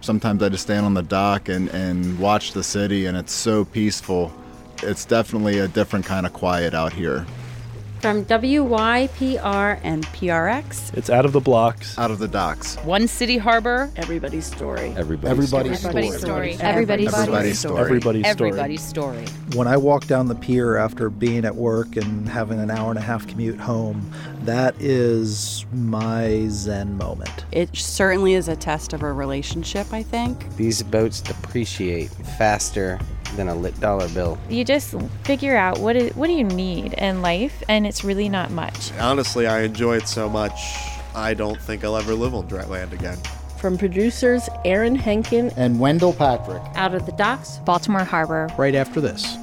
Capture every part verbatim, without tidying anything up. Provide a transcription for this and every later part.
Sometimes I just stand on the dock and, and watch the city, and it's so peaceful. It's definitely a different kind of quiet out here. From W Y P R and P R X. It's out of the blocks. Out of the docks. One city harbor. Everybody's story. Everybody's, Everybody's story. story. Everybody's, Everybody's story. Everybody's story. Everybody's story. Everybody's story. When I walk down the pier after being at work and having an hour and a half commute home, that is my Zen moment. It certainly is a test of a relationship, I think. These boats depreciate faster than a lit dollar bill. You just figure out what is, what do you need in life, and it's really not much. Honestly, I enjoy it so much, I don't think I'll ever live on dry land again. From producers Aaron Henkin and Wendell Patrick. Out of the docks, Baltimore Harbor. Right after this.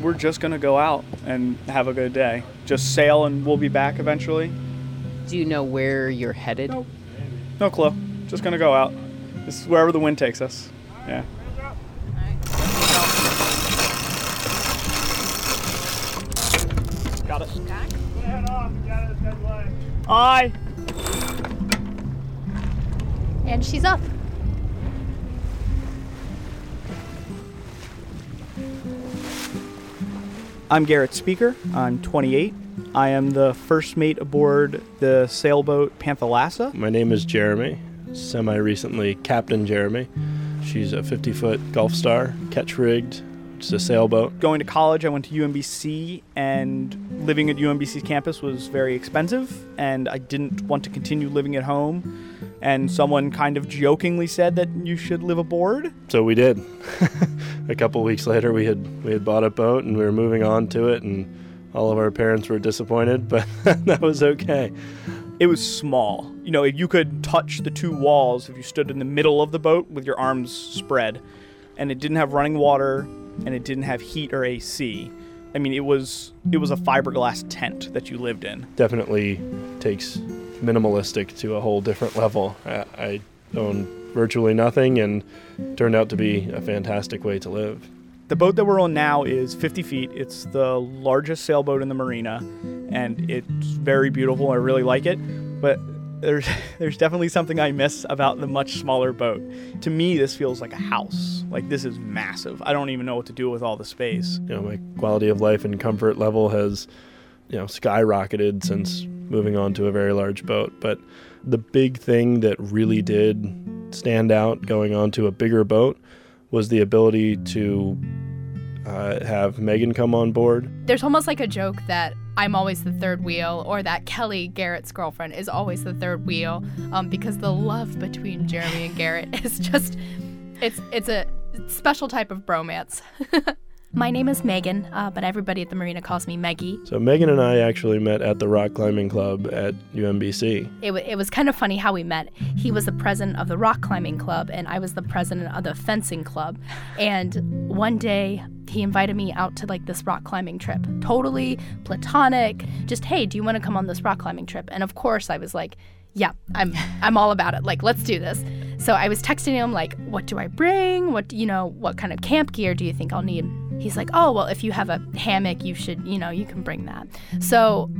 We're just going to go out and have a good day. Just sail and we'll be back eventually. Do you know where you're headed? No, no clue. Just going to go out. This is wherever the wind takes us. Yeah. Got it. Aye. And she's up. I'm Garrett Speaker. I'm twenty-eight. I am the first mate aboard the sailboat Panthalassa. My name is Jeremy, semi-recently Captain Jeremy. She's a fifty-foot Golf Star, catch-rigged. It's a sailboat. Going to college, I went to U M B C, and living at U M B C's campus was very expensive, and I didn't want to continue living at home. And someone kind of jokingly said that you should live aboard. So we did. A couple weeks later, we had we had bought a boat, and we were moving on to it, and all of our parents were disappointed, but that was okay. It was small. You know, you could touch the two walls if you stood in the middle of the boat with your arms spread, and it didn't have running water, and it didn't have heat or A C. I mean, it was it was a fiberglass tent that you lived in. Definitely takes minimalistic to a whole different level. I, I own virtually nothing, and turned out to be a fantastic way to live. The boat that we're on now is fifty feet. It's the largest sailboat in the marina, and it's very beautiful. I really like it, but there's there's definitely something I miss about the much smaller boat. To me, this feels like a house. Like, this is massive. I don't even know what to do with all the space. You know, my quality of life and comfort level has, you know, skyrocketed since moving on to a very large boat. But the big thing that really did stand out going on to a bigger boat was the ability to uh, have Megan come on board. There's almost like a joke that I'm always the third wheel, or that Kelly, Garrett's girlfriend, is always the third wheel, um, because the love between Jeremy and Garrett is just, it's, it's a special type of bromance. My name is Megan, uh, but everybody at the marina calls me Meggie. So Megan and I actually met at the rock climbing club at U M B C. It, w- it was kind of funny how we met. He was the president of the rock climbing club, and I was the president of the fencing club. And one day, he invited me out to like this rock climbing trip. Totally platonic. Just, hey, do you want to come on this rock climbing trip? And of course, I was like, yeah, I'm I'm all about it. Like, let's do this. So I was texting him, like, what do I bring? What, you know, what kind of camp gear do you think I'll need? He's like, oh, well, if you have a hammock, you should, you know, you can bring that. So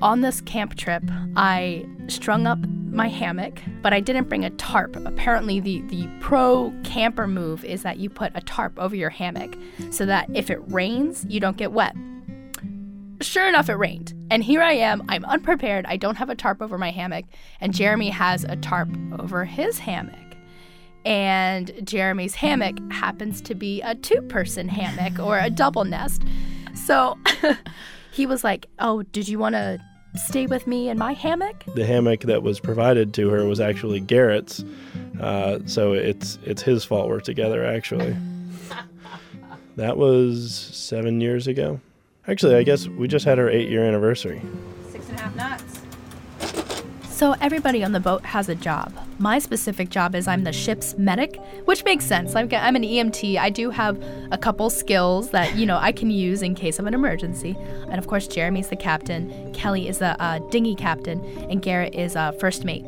on this camp trip, I strung up my hammock, but I didn't bring a tarp. Apparently, the, the pro-camper move is that you put a tarp over your hammock so that if it rains, you don't get wet. Sure enough, it rained. And here I am. I'm unprepared. I don't have a tarp over my hammock. And Jeremy has a tarp over his hammock. And Jeremy's hammock happens to be a two-person hammock or a double nest. So he was like, oh, did you want to stay with me in my hammock? The hammock that was provided to her was actually Garrett's. Uh, so it's it's his fault we're together, actually. That was seven years ago. Actually, I guess we just had our eight-year anniversary. Six and a half knots. So everybody on the boat has a job. My specific job is I'm the ship's medic, which makes sense. I'm, I'm an E M T. I do have a couple skills that, you know, I can use in case of an emergency. And of course, Jeremy's the captain, Kelly is the uh, dinghy captain, and Garrett is a uh, first mate.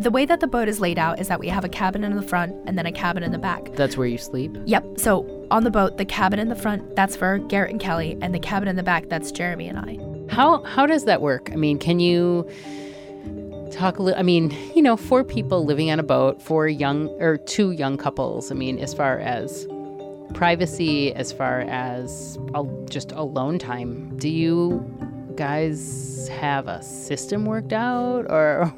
The way that the boat is laid out is that we have a cabin in the front and then a cabin in the back. That's where you sleep? Yep. So on the boat, the cabin in the front, that's for Garrett and Kelly, and the cabin in the back, that's Jeremy and I. How how does that work? I mean, can you talk a little, I mean, you know, four people living on a boat, four young, or two young couples, I mean, as far as privacy, as far as just alone time, do you guys have a system worked out, or...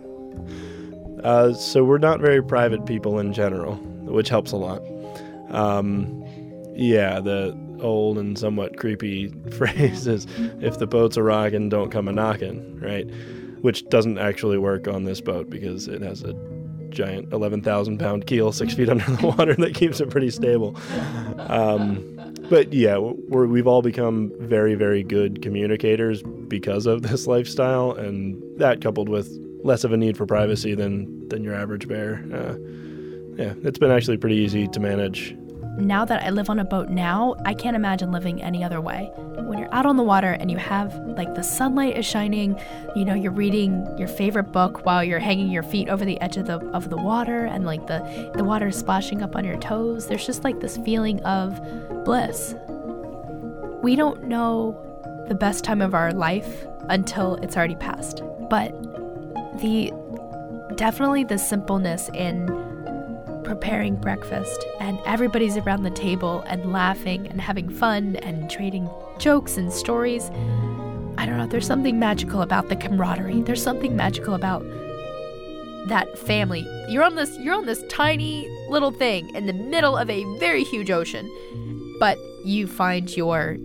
Uh, so we're not very private people in general, which helps a lot. Um, yeah, the old and somewhat creepy phrase is, if the boat's a rockin', don't come a-knockin', right? Which doesn't actually work on this boat because it has a giant eleven thousand pound keel six feet under the water that keeps it pretty stable. Um, but yeah, we're, we've all become very, very good communicators because of this lifestyle, and that coupled with less of a need for privacy than, than your average bear. Uh, yeah, it's been actually pretty easy to manage. Now that I live on a boat now, I can't imagine living any other way. When you're out on the water and you have, like, the sunlight is shining, you know, you're reading your favorite book while you're hanging your feet over the edge of the of the water, and, like, the, the water is splashing up on your toes. There's just, like, this feeling of bliss. We don't know the best time of our life until it's already passed, but the definitely the simpleness in preparing breakfast and everybody's around the table and laughing and having fun and trading jokes and stories. I don't know, there's something magical about the camaraderie. There's something magical about that family. You're on this you're on this tiny little thing in the middle of a very huge ocean, but you find your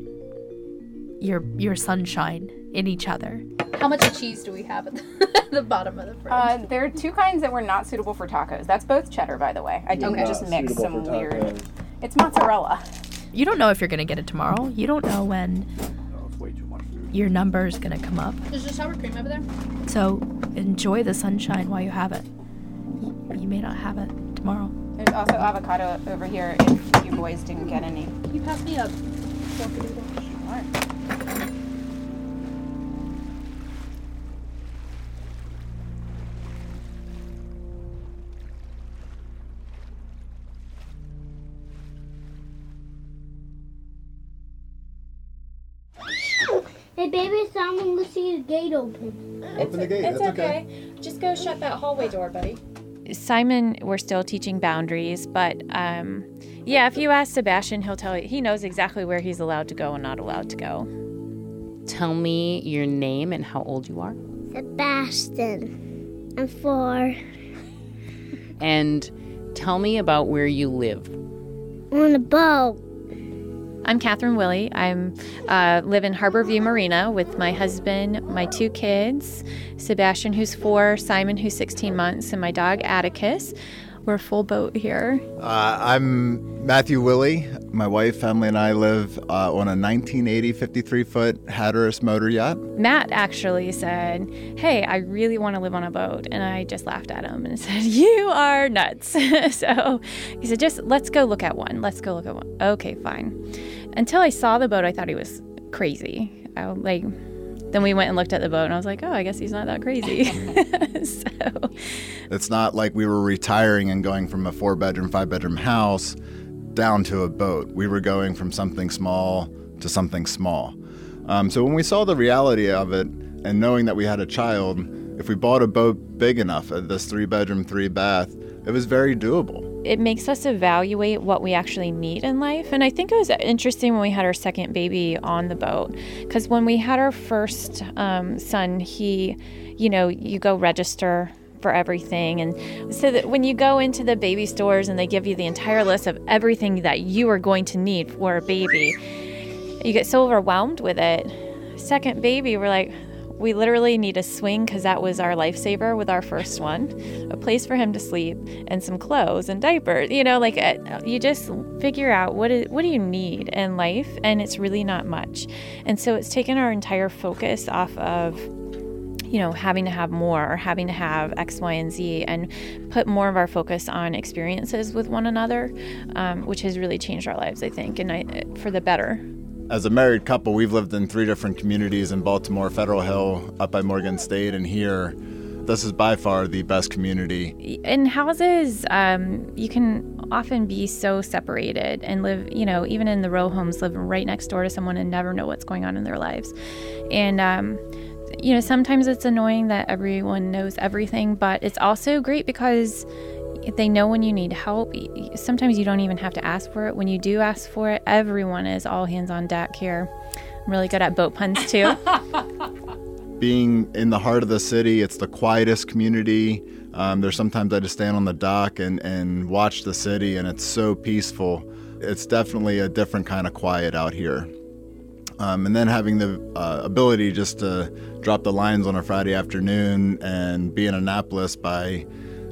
your your sunshine in each other. How much cheese do we have at the, the bottom of the fridge? Uh, there are two kinds that were not suitable for tacos. That's both cheddar, by the way. I didn't okay. just mix some weird... It's mozzarella. You don't know if you're going to get it tomorrow. You don't know when no, it's way too much food. Your number is going to come up. There's just sour cream over there. So enjoy the sunshine while you have it. You may not have it tomorrow. There's also avocado over here if you boys didn't get any. Can you pass me a fork and noodle? Sure. Hey, baby, someone to see the gate open. Open it's, the gate. It's That's okay. okay. Just go shut that hallway door, buddy. Simon, we're still teaching boundaries, but um, yeah, if you ask Sebastian, he'll tell you. He knows exactly where he's allowed to go and not allowed to go. Tell me your name and how old you are. Sebastian. I'm four. And tell me about where you live. On a boat. I'm Catherine Willey. I uh, live in Harborview Marina with my husband, my two kids, Sebastian, who's four, Simon, who's sixteen months, and my dog, Atticus. We're full boat here. Uh, I'm Matthew Willey. My wife, Emily, and I live uh, on a nineteen eighty fifty-three foot Hatteras motor yacht. Matt actually said, hey, I really want to live on a boat. And I just laughed at him and said, you are nuts. So he said, just let's go look at one. Let's go look at one. Okay, fine. Until I saw the boat, I thought he was crazy. I was like, then we went and looked at the boat, and I was like, oh, I guess he's not that crazy. So it's not like we were retiring and going from a four-bedroom, five-bedroom house down to a boat. We were going from something small to something small. Um, so when we saw the reality of it and knowing that we had a child, if we bought a boat big enough, this three-bedroom, three-bath, it was very doable. It makes us evaluate what we actually need in life. And I think it was interesting when we had our second baby on the boat, because when we had our first um, son, he, you know, you go register for everything. And so that when you go into the baby stores and they give you the entire list of everything that you are going to need for a baby, you get so overwhelmed with it. Second baby, we're like, we literally need a swing, because that was our lifesaver with our first one, a place for him to sleep, and some clothes and diapers. You know, like uh, you just figure out what is, what do you need in life, and it's really not much. And so it's taken our entire focus off of, you know, having to have more or having to have X, Y, and Z, and put more of our focus on experiences with one another, um, which has really changed our lives, I think, and I, for the better. As a married couple, we've lived in three different communities in Baltimore, Federal Hill, up by Morgan State, and here. this is by far the best community. In houses, um, you can often be so separated and live, you know, even in the row homes, live right next door to someone and never know what's going on in their lives. And, um, you know, sometimes it's annoying that everyone knows everything, but it's also great because they know when you need help. Sometimes you don't even have to ask for it. When you do ask for it, everyone is all hands on deck here. I'm really good at boat puns, too. Being in the heart of the city, it's the quietest community. Um, there's sometimes I just stand on the dock and, and watch the city, and it's so peaceful. It's definitely a different kind of quiet out here. Um, and then having the uh, ability just to drop the lines on a Friday afternoon and be in Annapolis by,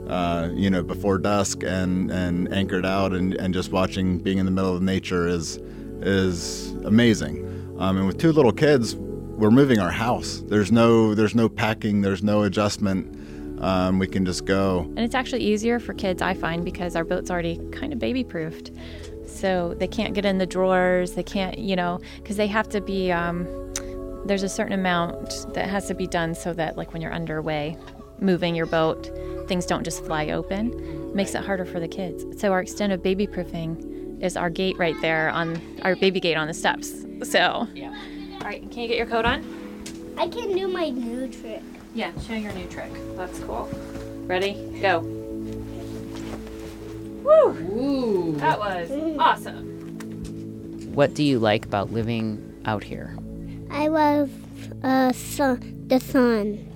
uh, you know, before dusk and, and anchored out and, and just watching, being in the middle of nature is, is amazing. Um, and with two little kids, we're moving our house. There's no there's no packing, there's no adjustment. Um, we can just go. And it's actually easier for kids, I find, because our boat's already kind of baby-proofed. So they can't get in the drawers, they can't, you know, because they have to be, um, there's a certain amount that has to be done so that, like, when you're underway, moving your boat, things don't just fly open. It makes it harder for the kids. So our extent of baby-proofing is our gate right there, on our baby gate on the steps. So... yeah. All right, can you get your coat on? I can do my new trick. Yeah, show your new trick. That's cool. Ready? Go. Woo! Ooh. That was awesome. What do you like about living out here? I love uh, sun, the sun.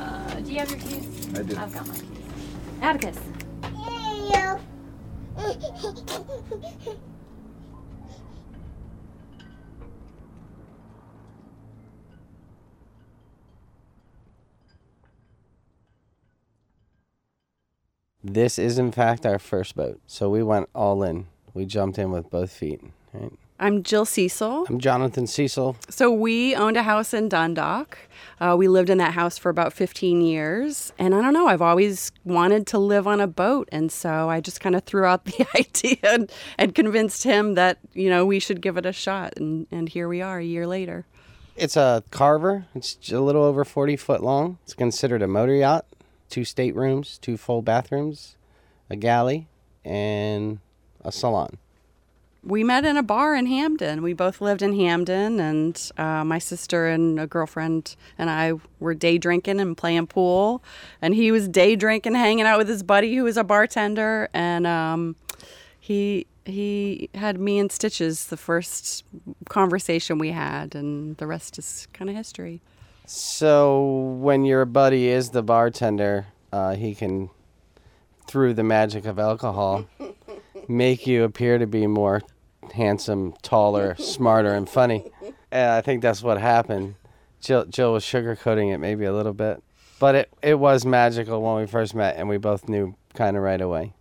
Uh, do you have your keys? I do. I've got my keys. Atticus. Hey, yo. This is, in fact, our first boat, so we went all in. We jumped in with both feet. Right? I'm Jill Cecil. I'm Jonathan Cecil. So we owned a house in Dundalk. Uh, we lived in that house for about fifteen years, and I don't know, I've always wanted to live on a boat, and so I just kind of threw out the idea and, and convinced him that, you know, we should give it a shot, and, and here we are a year later. It's a Carver. It's a little over forty foot long. It's considered a motor yacht. Two staterooms, two full bathrooms, a galley, and a salon. We met in a bar in Hamden. We both lived in Hamden, and uh, my sister and a girlfriend and I were day drinking and playing pool, and he was day drinking, hanging out with his buddy who was a bartender, and um, he he had me in stitches the first conversation we had, and the rest is kind of history. So when your buddy is the bartender, uh, he can, through the magic of alcohol, make you appear to be more handsome, taller, smarter, and funny. And I think that's what happened. Jill, Jill was sugarcoating it maybe a little bit. But it, it was magical when we first met, and we both knew kind of right away.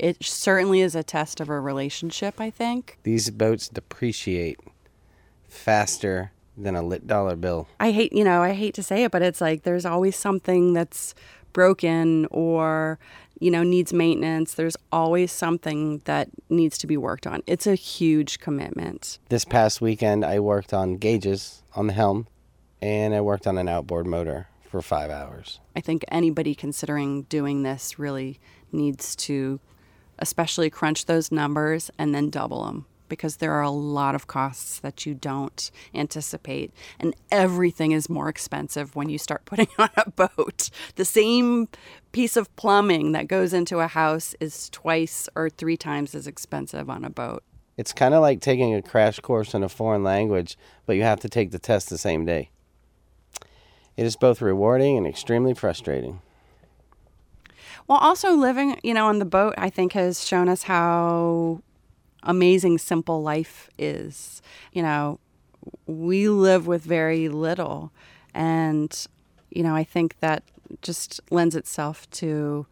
It certainly is a test of a relationship, I think. These boats depreciate faster than a lit dollar bill. I hate, you know, I hate to say it, but it's like there's always something that's broken or, you know, needs maintenance. There's always something that needs to be worked on. It's a huge commitment. This past weekend, I worked on gauges on the helm, and I worked on an outboard motor for five hours. I think anybody considering doing this really needs to especially crunch those numbers and then double them, because there are a lot of costs that you don't anticipate. And everything is more expensive when you start putting on a boat. The same piece of plumbing that goes into a house is twice or three times as expensive on a boat. It's kind of like taking a crash course in a foreign language, but you have to take the test the same day. It is both rewarding and extremely frustrating. Well, also living, you know, on the boat, I think, has shown us how amazing simple life is. You know, we live with very little, and, you know, I think that just lends itself to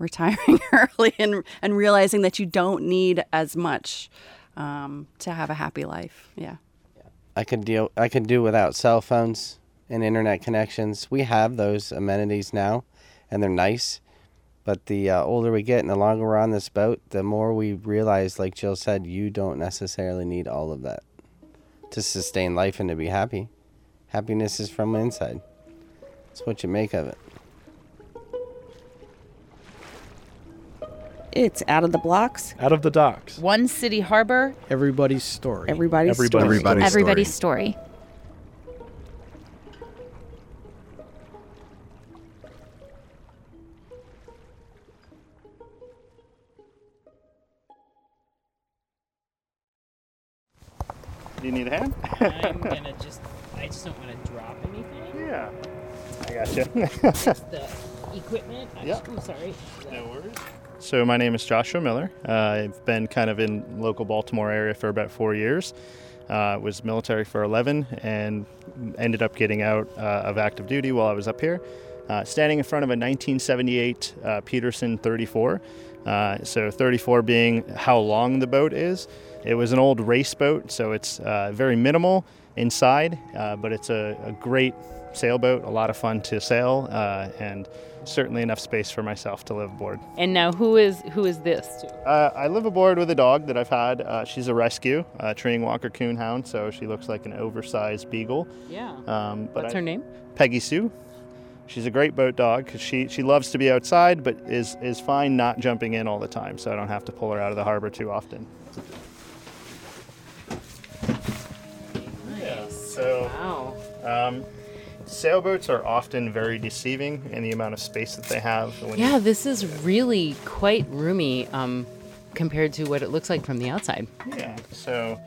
retiring early and and realizing that you don't need as much um, to have a happy life. Yeah, I could deal I could do without cell phones and internet connections. We have those amenities now, and they're nice. But the uh, older we get and the longer we're on this boat, the more we realize, like Jill said, you don't necessarily need all of that to sustain life and to be happy. Happiness is from the inside. That's what you make of it. It's out of the blocks. Out of the docks. One city harbor. Everybody's story. Everybody's, Everybody's story. Everybody's, Everybody's story. story. Do you need a hand? I'm gonna just, I just don't want to drop anything. Yeah. I gotcha. The equipment. I'm yep. oh, sorry. The... No worries. So my name is Joshua Miller. Uh, I've been kind of in local Baltimore area for about four years. I uh, was military for eleven and ended up getting out uh, of active duty while I was up here. Uh, standing in front of a nineteen seventy-eight uh, Peterson thirty-four. Uh, so thirty-four being how long the boat is. It was an old race boat, so it's uh, very minimal inside, uh, but it's a, a great sailboat, a lot of fun to sail, uh, and certainly enough space for myself to live aboard. And now who is who is this to? Uh, I live aboard with a dog that I've had. Uh, she's a rescue, a treeing walker coon hound, so she looks like an oversized beagle. Yeah. Um, but What's I, her name? Peggy Sue. She's a great boat dog because she, she loves to be outside, but is, is fine not jumping in all the time, so I don't have to pull her out of the harbor too often. Nice. Yeah, so, wow. Um, sailboats are often very deceiving in the amount of space that they have. When yeah, you... this is really quite roomy um, compared to what it looks like from the outside. Yeah, so...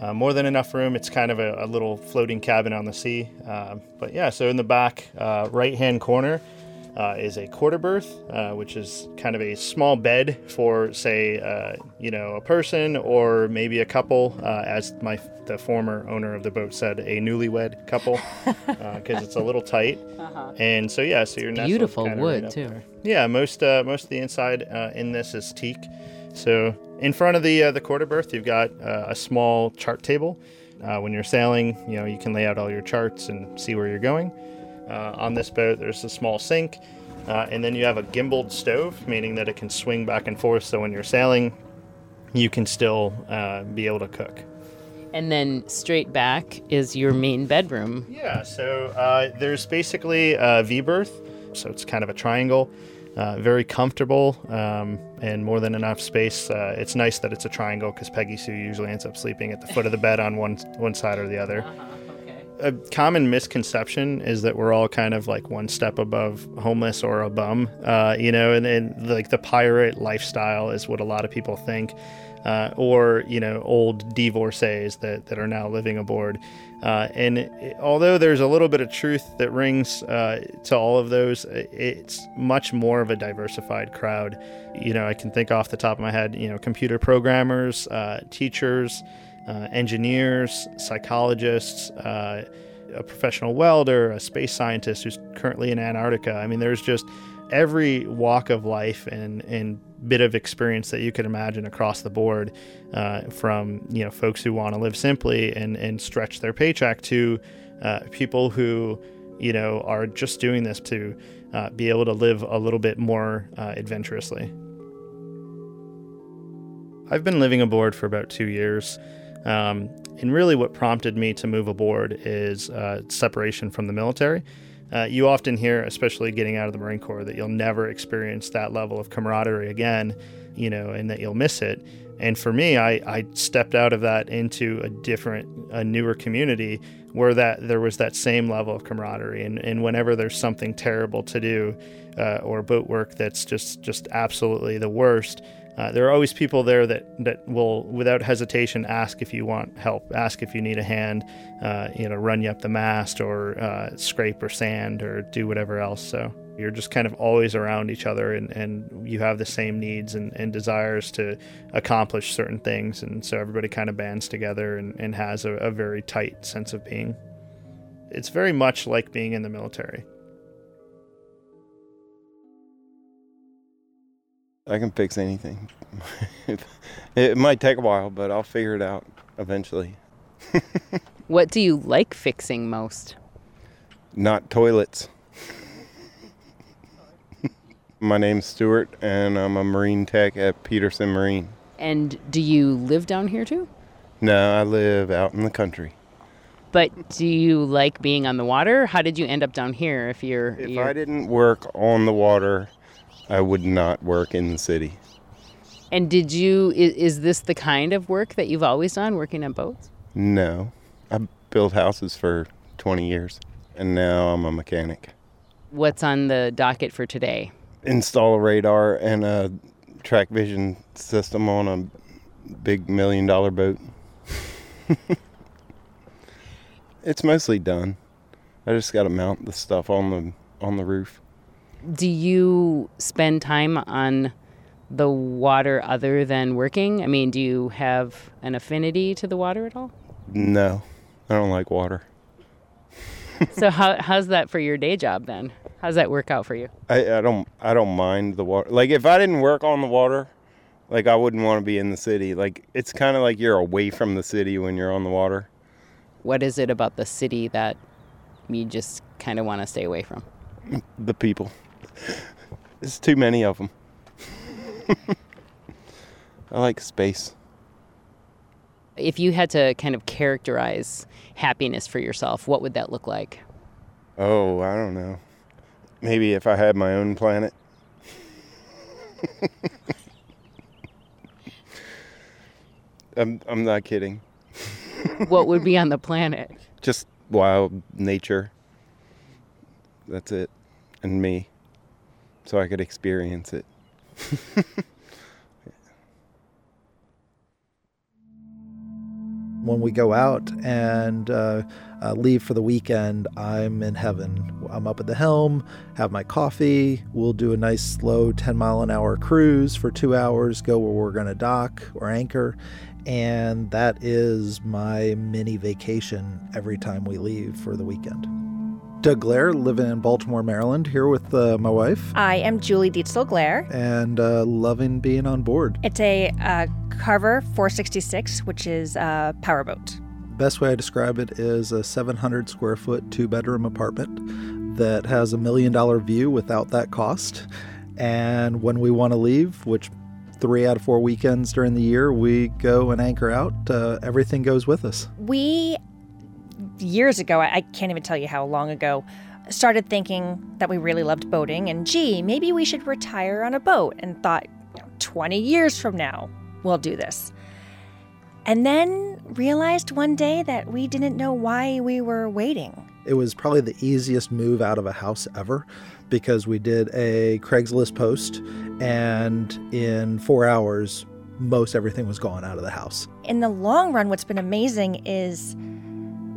Uh, more than enough room. It's kind of a, a little floating cabin on the sea. Uh, but yeah, so in the back uh, right-hand corner uh, is a quarter berth, uh, which is kind of a small bed for, say, uh, you know, a person or maybe a couple. Uh, as my the former owner of the boat said, a newlywed couple, because uh, it's a little tight. Uh-huh. And so yeah, so you're beautiful wood right too. There. Yeah, most uh, most of the inside uh, in this is teak. So in front of the uh, the quarter berth, you've got uh, a small chart table. Uh, when you're sailing, you know, you can lay out all your charts and see where you're going. Uh, on this boat, there's a small sink, uh, and then you have a gimbaled stove, meaning that it can swing back and forth. So when you're sailing, you can still uh, be able to cook. And then straight back is your main bedroom. Yeah, so uh, there's basically a V-berth, so it's kind of a triangle. Uh, very comfortable um, and more than enough space. Uh, it's nice that it's a triangle because Peggy Sue usually ends up sleeping at the foot of the bed on one one side or the other. Uh-huh, okay. A common misconception is that we're all kind of like one step above homeless or a bum, uh, you know, and, and like the pirate lifestyle is what a lot of people think. Uh, or, you know, old divorcees that, that are now living aboard. Uh, and it, although there's a little bit of truth that rings uh, to all of those, it's much more of a diversified crowd. You know, I can think off the top of my head, you know, computer programmers, uh, teachers, uh, engineers, psychologists, uh, a professional welder, a space scientist who's currently in Antarctica. I mean, there's just every walk of life and, and bit of experience that you could imagine across the board, uh, from, you know, folks who want to live simply and, and stretch their paycheck to uh, people who, you know, are just doing this to uh, be able to live a little bit more uh, adventurously. I've been living aboard for about two years. Um, and really what prompted me to move aboard is uh, separation from the military. Uh, you often hear, especially getting out of the Marine Corps, that you'll never experience that level of camaraderie again, you know, and that you'll miss it. And for me, I, I stepped out of that into a different, a newer community where that there was that same level of camaraderie. And, and whenever there's something terrible to do uh, or boat work that's just, just absolutely the worst, Uh, there are always people there that, that will, without hesitation, ask if you want help, ask if you need a hand, uh, you know, run you up the mast or uh, scrape or sand or do whatever else. So you're just kind of always around each other and, and you have the same needs and, and desires to accomplish certain things. And so everybody kind of bands together and, and has a, a very tight sense of being. It's very much like being in the military. I can fix anything. It might take a while, but I'll figure it out eventually. What do you like fixing most? Not toilets. My name's Stuart, and I'm a marine tech at Peterson Marine. And do you live down here too? No, I live out in the country. But do you like being on the water? How did you end up down here? If you're if you're... I didn't work on the water, I would not work in the city. And did you? Is, is this the kind of work that you've always done, working on boats? No, I built houses for twenty years, and now I'm a mechanic. What's on the docket for today? Install a radar and a track vision system on a big million-dollar boat. It's mostly done. I just got to mount the stuff on the on the roof. Do you spend time on the water other than working? I mean, do you have an affinity to the water at all? No, I don't like water. So how how's that for your day job then? How's that work out for you? I, I don't I don't mind the water. Like if I didn't work on the water, like I wouldn't want to be in the city. Like it's kind of like you're away from the city when you're on the water. What is it about the city that you just kind of want to stay away from? The people. There's too many of them. I like space. If you had to kind of characterize happiness for yourself, what would that look like? Oh, I don't know. Maybe if I had my own planet. I'm I'm not kidding. What would be on the planet? Just wild nature. That's it. And me. So I could experience it. When we go out and uh, uh, leave for the weekend, I'm in heaven. I'm up at the helm, have my coffee. We'll do a nice, slow ten-mile-an-hour cruise for two hours, go where we're going to dock or anchor. And that is my mini vacation every time we leave for the weekend. Doug Glare, living in Baltimore, Maryland, here with uh, my wife. I am Julie Dietzel Glare. And uh, loving being on board. It's a uh, Carver four sixty-six, which is a powerboat. Best way I describe it is a seven hundred square foot two-bedroom apartment that has a million-dollar view without that cost. And when we want to leave, which three out of four weekends during the year, we go and anchor out. Uh, everything goes with us. We... Years ago, I can't even tell you how long ago, started thinking that we really loved boating and, gee, maybe we should retire on a boat, and thought, you know, twenty years from now, we'll do this. And then realized one day that we didn't know why we were waiting. It was probably the easiest move out of a house ever, because we did a Craigslist post, and in four hours, most everything was gone out of the house. In the long run, what's been amazing is...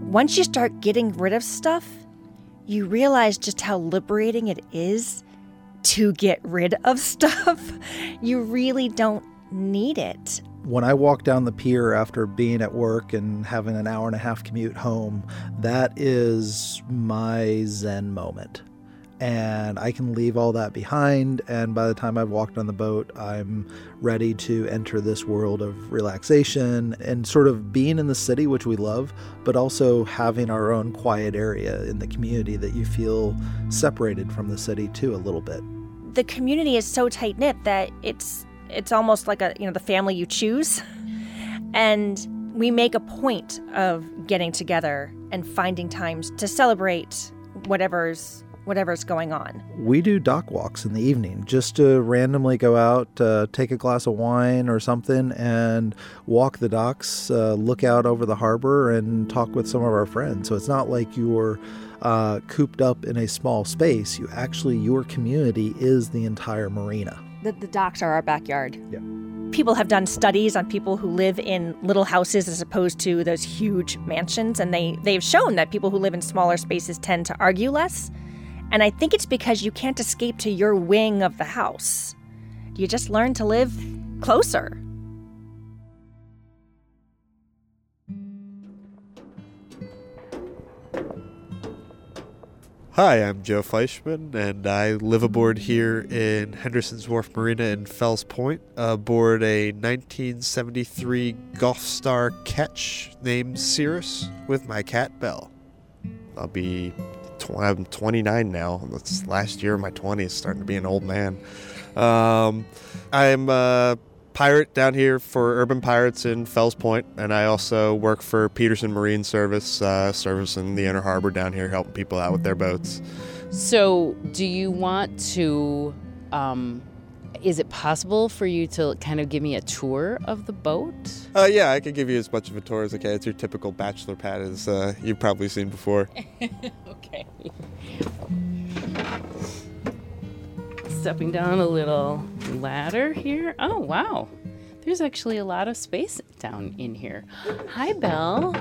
Once you start getting rid of stuff, you realize just how liberating it is to get rid of stuff. You really don't need it. When I walk down the pier after being at work and having an hour and a half commute home, that is my zen moment. And I can leave all that behind, and by the time I've walked on the boat, I'm ready to enter this world of relaxation and sort of being in the city, which we love, but also having our own quiet area in the community that you feel separated from the city too a little bit. The community is so tight-knit that it's it's almost like a you know the family you choose. And we make a point of getting together and finding times to celebrate whatever's whatever's going on. We do dock walks in the evening just to randomly go out, uh, take a glass of wine or something and walk the docks, uh, look out over the harbor and talk with some of our friends. So it's not like you're uh, cooped up in a small space. You actually, your community is the entire marina. The, the docks are our backyard. Yeah. People have done studies on people who live in little houses as opposed to those huge mansions. And they, they've shown that people who live in smaller spaces tend to argue less. And I think it's because you can't escape to your wing of the house. You just learn to live closer. Hi, I'm Joe Fleischman, and I live aboard here in Henderson's Wharf Marina in Fells Point, aboard a nineteen seventy-three Golf Star ketch named Cirrus with my cat, Belle. I'll be... I'm twenty-nine now. That's last year of my twenties, starting to be an old man. Um, I'm a pirate down here for Urban Pirates in Fells Point, and I also work for Peterson Marine Service, uh, servicing the Inner Harbor down here, helping people out with their boats. So do you want to, um, is it possible for you to kind of give me a tour of the boat? Uh, yeah, I could give you as much of a tour as I can. It's your typical bachelor pad, as uh, you've probably seen before. Okay. Stepping down a little ladder here. Oh, wow. There's actually a lot of space down in here. Hi, Belle.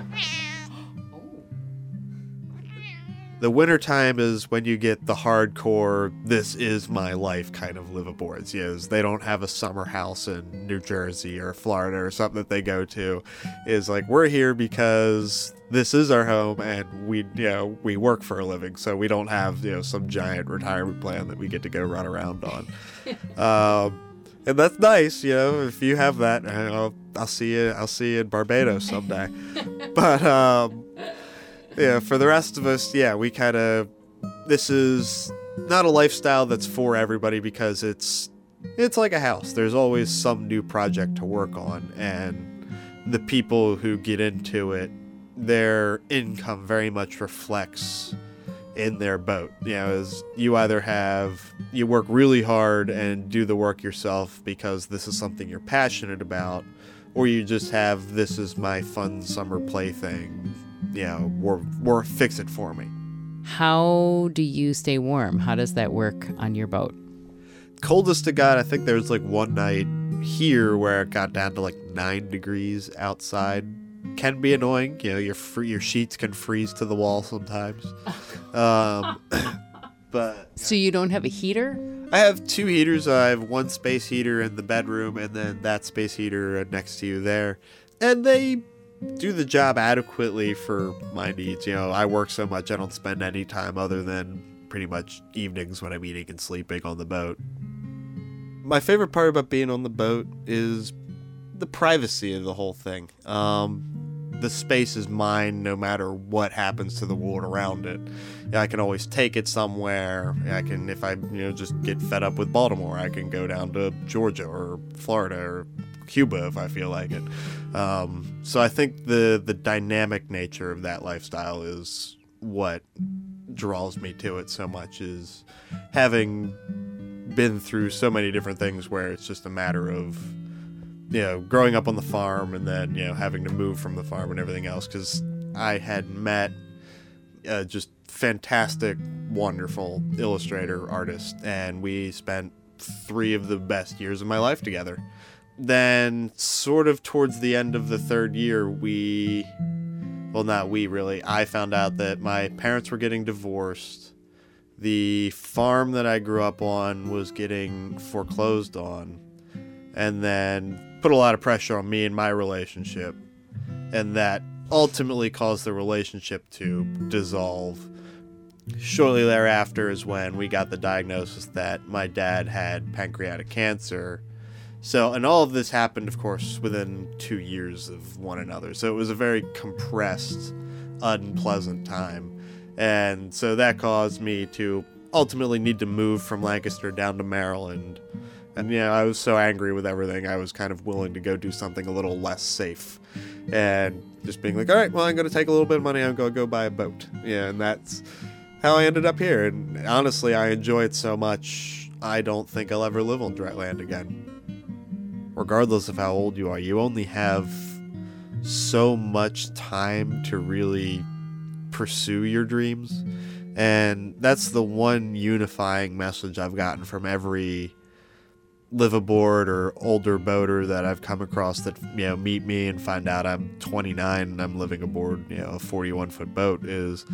The wintertime is when you get the hardcore, this is my life kind of liveaboards. Yes, they don't have a summer house in New Jersey or Florida or something that they go to. Is like, we're here because this is our home, and we, you know, we work for a living, so we don't have, you know, some giant retirement plan that we get to go run around on. um, and that's nice, you know. If you have that, I'll, I'll see you. I'll see you in Barbados someday. But um, yeah, for the rest of us, yeah, we kind of. This is not a lifestyle that's for everybody because it's it's like a house. There's always some new project to work on, and the people who get into it, their income very much reflects in their boat. You know, is you either have, you work really hard and do the work yourself because this is something you're passionate about, or you just have, this is my fun summer plaything, you know, or, or fix it for me. How do you stay warm? How does that work on your boat? Coldest it got, I think there was like one night here where it got down to like nine degrees outside. Can be annoying, you know, your free, your sheets can freeze to the wall sometimes. Um, but so you don't have a heater? I have two heaters. I have one space heater in the bedroom, and then that space heater next to you there. And they do the job adequately for my needs. You know, I work so much I don't spend any time other than pretty much evenings when I'm eating and sleeping on the boat. My favorite part about being on the boat is the privacy of the whole thing. Um, the space is mine no matter what happens to the world around it. I can always take it somewhere. I can, if I, you know, just get fed up with Baltimore, I can go down to Georgia or Florida or Cuba if I feel like it. Um, so I think the, the dynamic nature of that lifestyle is what draws me to it so much, is having been through so many different things where it's just a matter of, you know, growing up on the farm and then, you know, having to move from the farm and everything else, because I had met uh, just fantastic, wonderful illustrator, artist, and we spent three of the best years of my life together. Then sort of towards the end of the third year, we, well, not we really, I found out that my parents were getting divorced. The farm that I grew up on was getting foreclosed on, and then put a lot of pressure on me and my relationship, and that ultimately caused the relationship to dissolve. Shortly thereafter is when we got the diagnosis that my dad had pancreatic cancer. So, and all of this happened, of course, within two years of one another. So it was a very compressed, unpleasant time. And so that caused me to ultimately need to move from Lancaster down to Maryland. And, you know, I was so angry with everything, I was kind of willing to go do something a little less safe. And just being like, all right, well, I'm going to take a little bit of money, I'm going to go buy a boat. Yeah, and that's how I ended up here. And honestly, I enjoy it so much, I don't think I'll ever live on dry land again. Regardless of how old you are, you only have so much time to really pursue your dreams. And that's the one unifying message I've gotten from every live aboard or older boater that I've come across that, you know, meet me and find out I'm twenty-nine and I'm living aboard, you know, a forty-one foot boat is,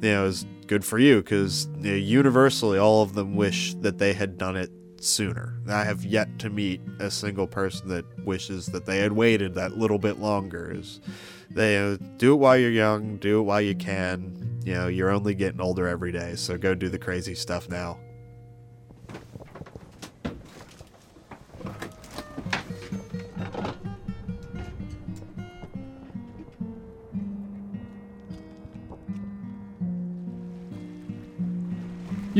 you know, is good for you, because, you know, universally all of them wish that they had done it sooner. I have yet to meet a single person that wishes that they had waited that little bit longer. Is they uh, do it while you're young, do it while you can. You know, you're only getting older every day, so go do the crazy stuff now.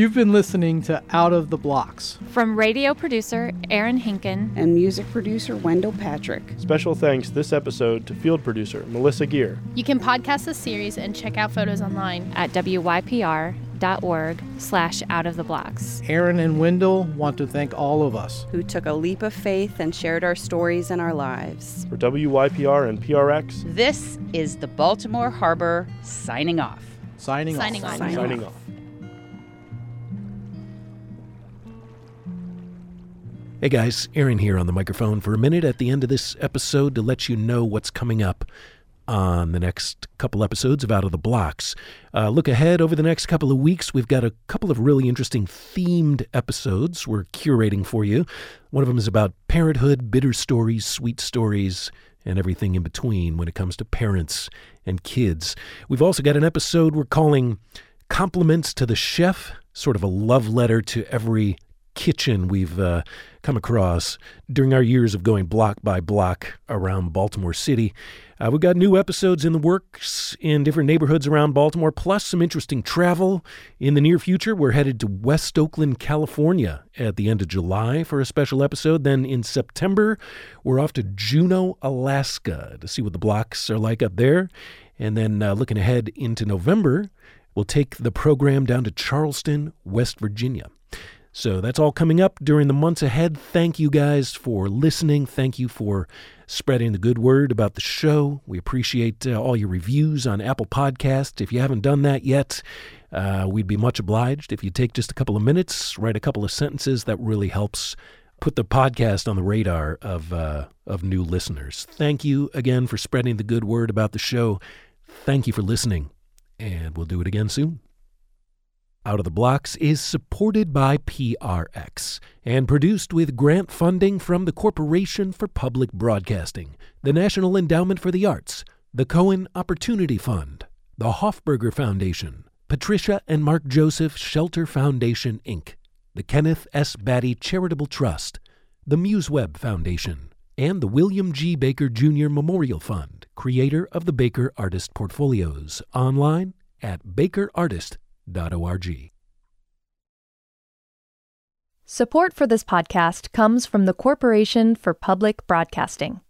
You've been listening to Out of the Blocks. From radio producer Aaron Hinken and music producer Wendell Patrick. Special thanks this episode to field producer Melissa Gear. You can podcast this series and check out photos online at W Y P R dot org slash out of the blocks. Aaron and Wendell want to thank all of us who took a leap of faith and shared our stories and our lives. For W Y P R and P R X, this is the Baltimore Harbor signing off. Signing off. Signing off. Signing off. Signing off. Hey guys, Aaron here on the microphone for a minute at the end of this episode to let you know what's coming up on the next couple episodes of Out of the Blocks. Uh, look ahead over the next couple of weeks. We've got a couple of really interesting themed episodes we're curating for you. One of them is about parenthood, bitter stories, sweet stories, and everything in between when it comes to parents and kids. We've also got an episode we're calling Compliments to the Chef, sort of a love letter to every kitchen we've uh, come across during our years of going block by block around Baltimore City. Uh, we've got new episodes in the works in different neighborhoods around Baltimore, plus some interesting travel. In the near future, we're headed to West Oakland, California at the end of July for a special episode. Then in September, we're off to Juneau, Alaska to see what the blocks are like up there. And then uh, looking ahead into November, we'll take the program down to Charleston, West Virginia. So that's all coming up during the months ahead. Thank you guys for listening. Thank you for spreading the good word about the show. We appreciate uh, all your reviews on Apple Podcasts. If you haven't done that yet, uh, we'd be much obliged if you take just a couple of minutes, write a couple of sentences. That really helps put the podcast on the radar of uh, of new listeners. Thank you again for spreading the good word about the show. Thank you for listening, and we'll do it again soon. Out of the Blocks is supported by P R X and produced with grant funding from the Corporation for Public Broadcasting, the National Endowment for the Arts, the Cohen Opportunity Fund, the Hofberger Foundation, Patricia and Mark Joseph Shelter Foundation, Incorporated, the Kenneth S. Batty Charitable Trust, the MuseWeb Foundation, and the William G. Baker Junior Memorial Fund, creator of the Baker Artist Portfolios, online at baker artist dot org. Support for this podcast comes from the Corporation for Public Broadcasting.